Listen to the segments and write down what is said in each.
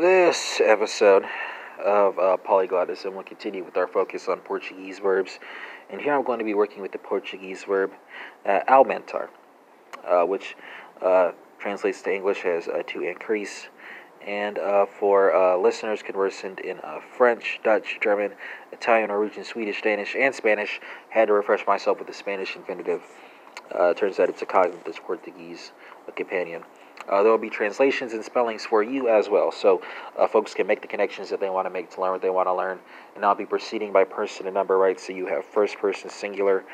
This episode of Polyglotism will continue with our focus on Portuguese verbs, and here I'm going to be working with the Portuguese verb aumentar, which translates to English as to increase, and for listeners conversant in French, Dutch, German, Italian, Norwegian, Swedish, Danish, and Spanish, had to refresh myself with the Spanish infinitive. Turns out it's a cognative Portuguese companion. There will be translations and spellings for you as well, so folks can make the connections that they want to make to learn what they want to learn. And I'll be proceeding by person and number, right? So you have first person singular,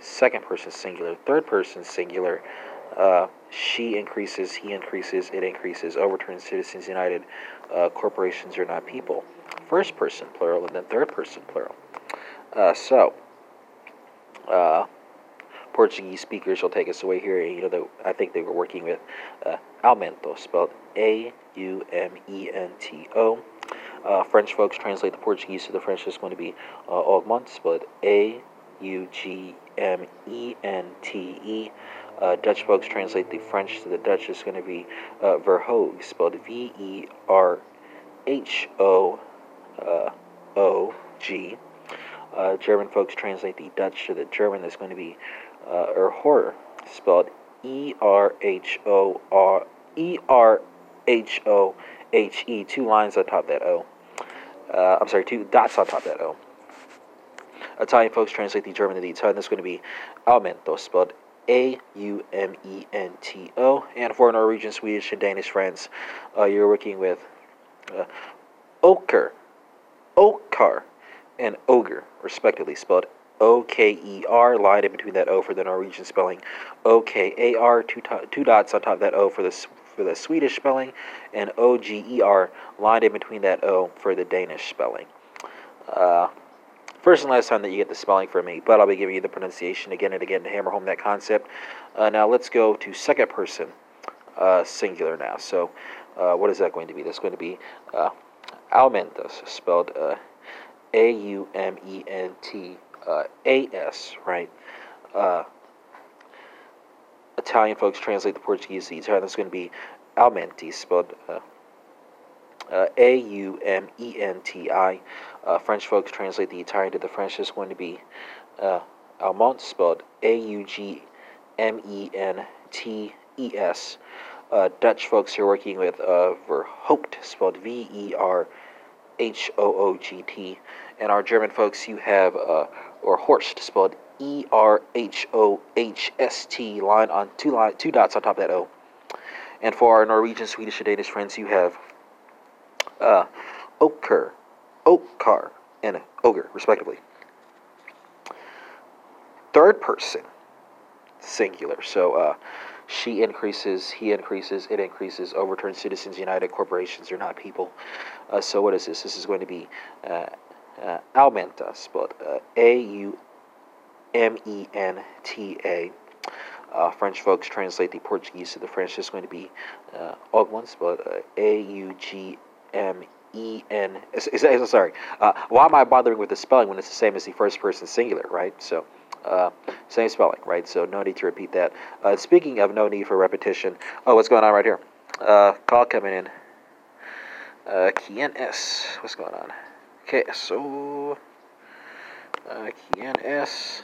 second person singular, third person singular. She increases, he increases, it increases. Overturns, Citizens United. Corporations are not people. First person plural and then third person plural. Portuguese speakers will take us away here. And, I think they were working with aumento, spelled A-U-M-E-N-T-O. French folks translate the Portuguese to the French. It's going to be augment, spelled A-U-G-M-E-N-T-E. Dutch folks translate the French to the Dutch. It's going to be verhoog, spelled V-E-R-H-O-O-G. German folks translate the Dutch to the German. That's going to be horror, spelled E-R-H-O-H-E, two lines on top of that O. I'm sorry, two dots on top of that O. Italian folks translate the German to the Italian. That's going to be aumento, spelled A-U-M-E-N-T-O. And for Norwegian, Swedish, and Danish friends, you're working with okar, and ogre, respectively, spelled O-K-E-R, line in between that O for the Norwegian spelling, O-K-A-R, two dots on top of that O for the Swedish spelling, and O-G-E-R, line in between that O for the Danish spelling. First and last time that you get the spelling from me, but I'll be giving you the pronunciation again and again to hammer home that concept. Now let's go to second person singular now. So what is that going to be? That's going to be aumentas, spelled A-U-M-E-N-T. A-S, right? Italian folks translate the Portuguese to Italian. That's going to be aumenti, spelled A-U-M-E-N-T-I. French folks translate the Italian to the French. That's going to be aumont, spelled A-U-G-M-E-N-T-E-S. Dutch folks are working with verhoogt, spelled V-E-R-H-O-O-G-T. And our German folks, you have horst, spelled E-R-H-O-H-S-T, two dots on top of that O. And for our Norwegian, Swedish, and Danish friends, you have okar, and ogre, respectively. Third person singular, so she increases, he increases, it increases. Overturns, Citizens United. Corporations are not people. So what is this? This is going to be aumenta, spelled A-U-M-E-N-T-A. French folks translate the Portuguese to the French. It's going to be augment, spelled A-U-G-M-E-N. Sorry. Why am I bothering with the spelling when it's the same as the first person singular, right? So same spelling, right? So no need to repeat that. Speaking of no need for repetition, what's going on right here? Call coming in. Kian S. What's going on? Okay, so Kian S.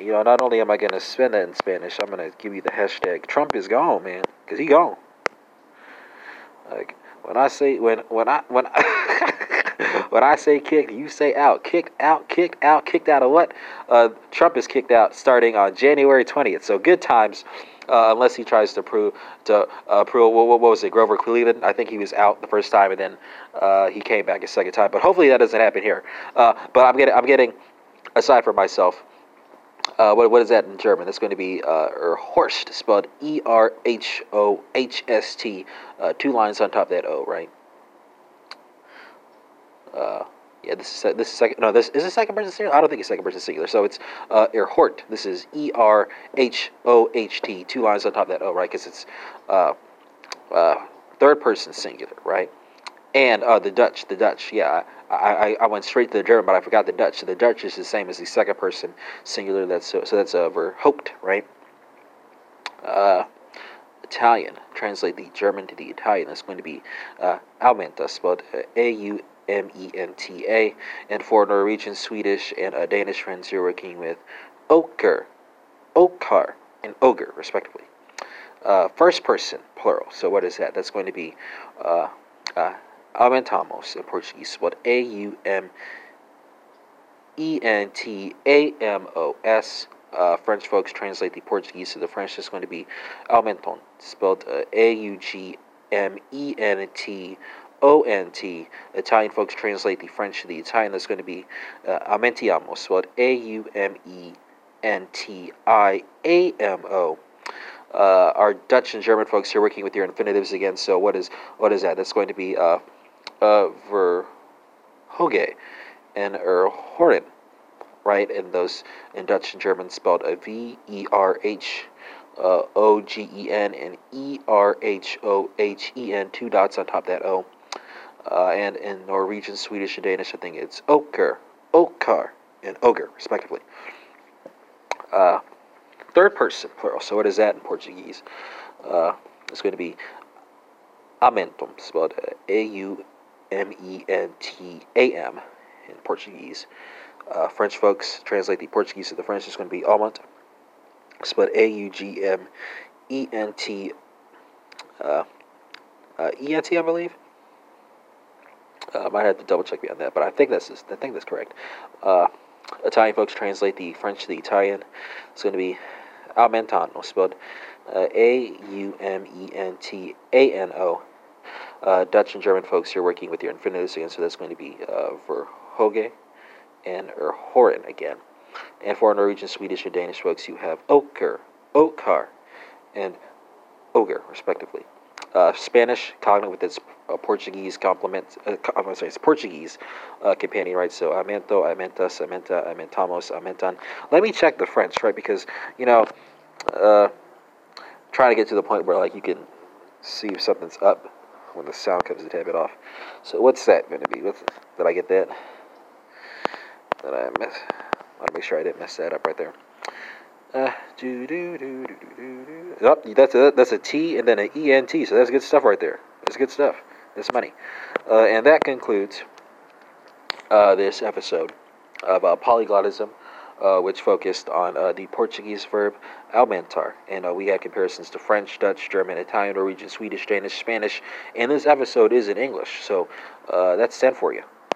Not only am I going to spend that in Spanish, I'm going to give you the hashtag Trump is gone, man, because he gone. Like, when I when I say kicked, you say out. Kicked out of what? Trump is kicked out starting on January 20th. So good times, unless he tries to prove what was it, Grover Cleveland? I think he was out the first time, and then he came back a second time. But hopefully that doesn't happen here. But I'm getting aside from myself. What is that in German? That's going to be horst, spelled E-R-H-O-H-S-T, two lines on top of that O, right? This is second person singular. I don't think it's second person singular. So it's erhort. This is E-R-H-O-H-T, two lines on top of that O, right? Because it's third person singular, right? And the Dutch, yeah. I went straight to the German, but I forgot the Dutch. So the Dutch is the same as the second person singular. That's so that's verhoopt, right? Italian, translate the German to the Italian, that's going to be aumentar, spelled AUMENTA. And for Norwegian, Swedish, and Danish friends, you're working with okar, and ogre, respectively. First person, plural. So what is that? That's going to be aumentamos in Portuguese, spelled AUMENTAMOS. French folks translate the Portuguese to the French. It's going to be aumenton, spelled AUGMENTONT. Italian folks translate the French to the Italian. That's going to be aumentiamo, spelled AUMENTIAMO. Our Dutch and German folks here working with your infinitives again. So what is that? That's going to be verhogen and erhoren, right? And those in Dutch and German spelled a verhogen and erhohen, 2 dots on top of that O. And in Norwegian, Swedish, and Danish, I think it's okar, and ogre, respectively. Third person, plural. So what is that in Portuguese? It's going to be aumentam, spelled AUMENTAM in Portuguese. French folks translate the Portuguese to the French. It's going to be aument, spelled AUGMENT, I believe. I might have to double check me on that, but I think that's correct. Italian folks translate the French to the Italian. It's going to be aumentano, spelled AUMENTANO. Dutch and German folks, you're working with your infinitives again, so that's going to be verhogen and erhoren again. And for Norwegian, Swedish, and Danish folks, you have okar, and ogre, respectively. Spanish, cognate with its Portuguese complement. It's Portuguese companion, right? So aumento, aumentas, aumenta, aumentamos, aumentan. Let me check the French, right? Because trying to get to the point where you can see if something's up when the sound comes a tad bit off. So what's that going to be? Did I get that? Did I miss? I want to make sure I didn't mess that up right there. Oh, that's a T and then an E-N-T, so that's good stuff right there. That's good stuff. That's money. And that concludes this episode of Polyglotism, which focused on the Portuguese verb aumentar. And we had comparisons to French, Dutch, German, Italian, Norwegian, Swedish, Danish, Spanish. And this episode is in English, so that's 10 for you.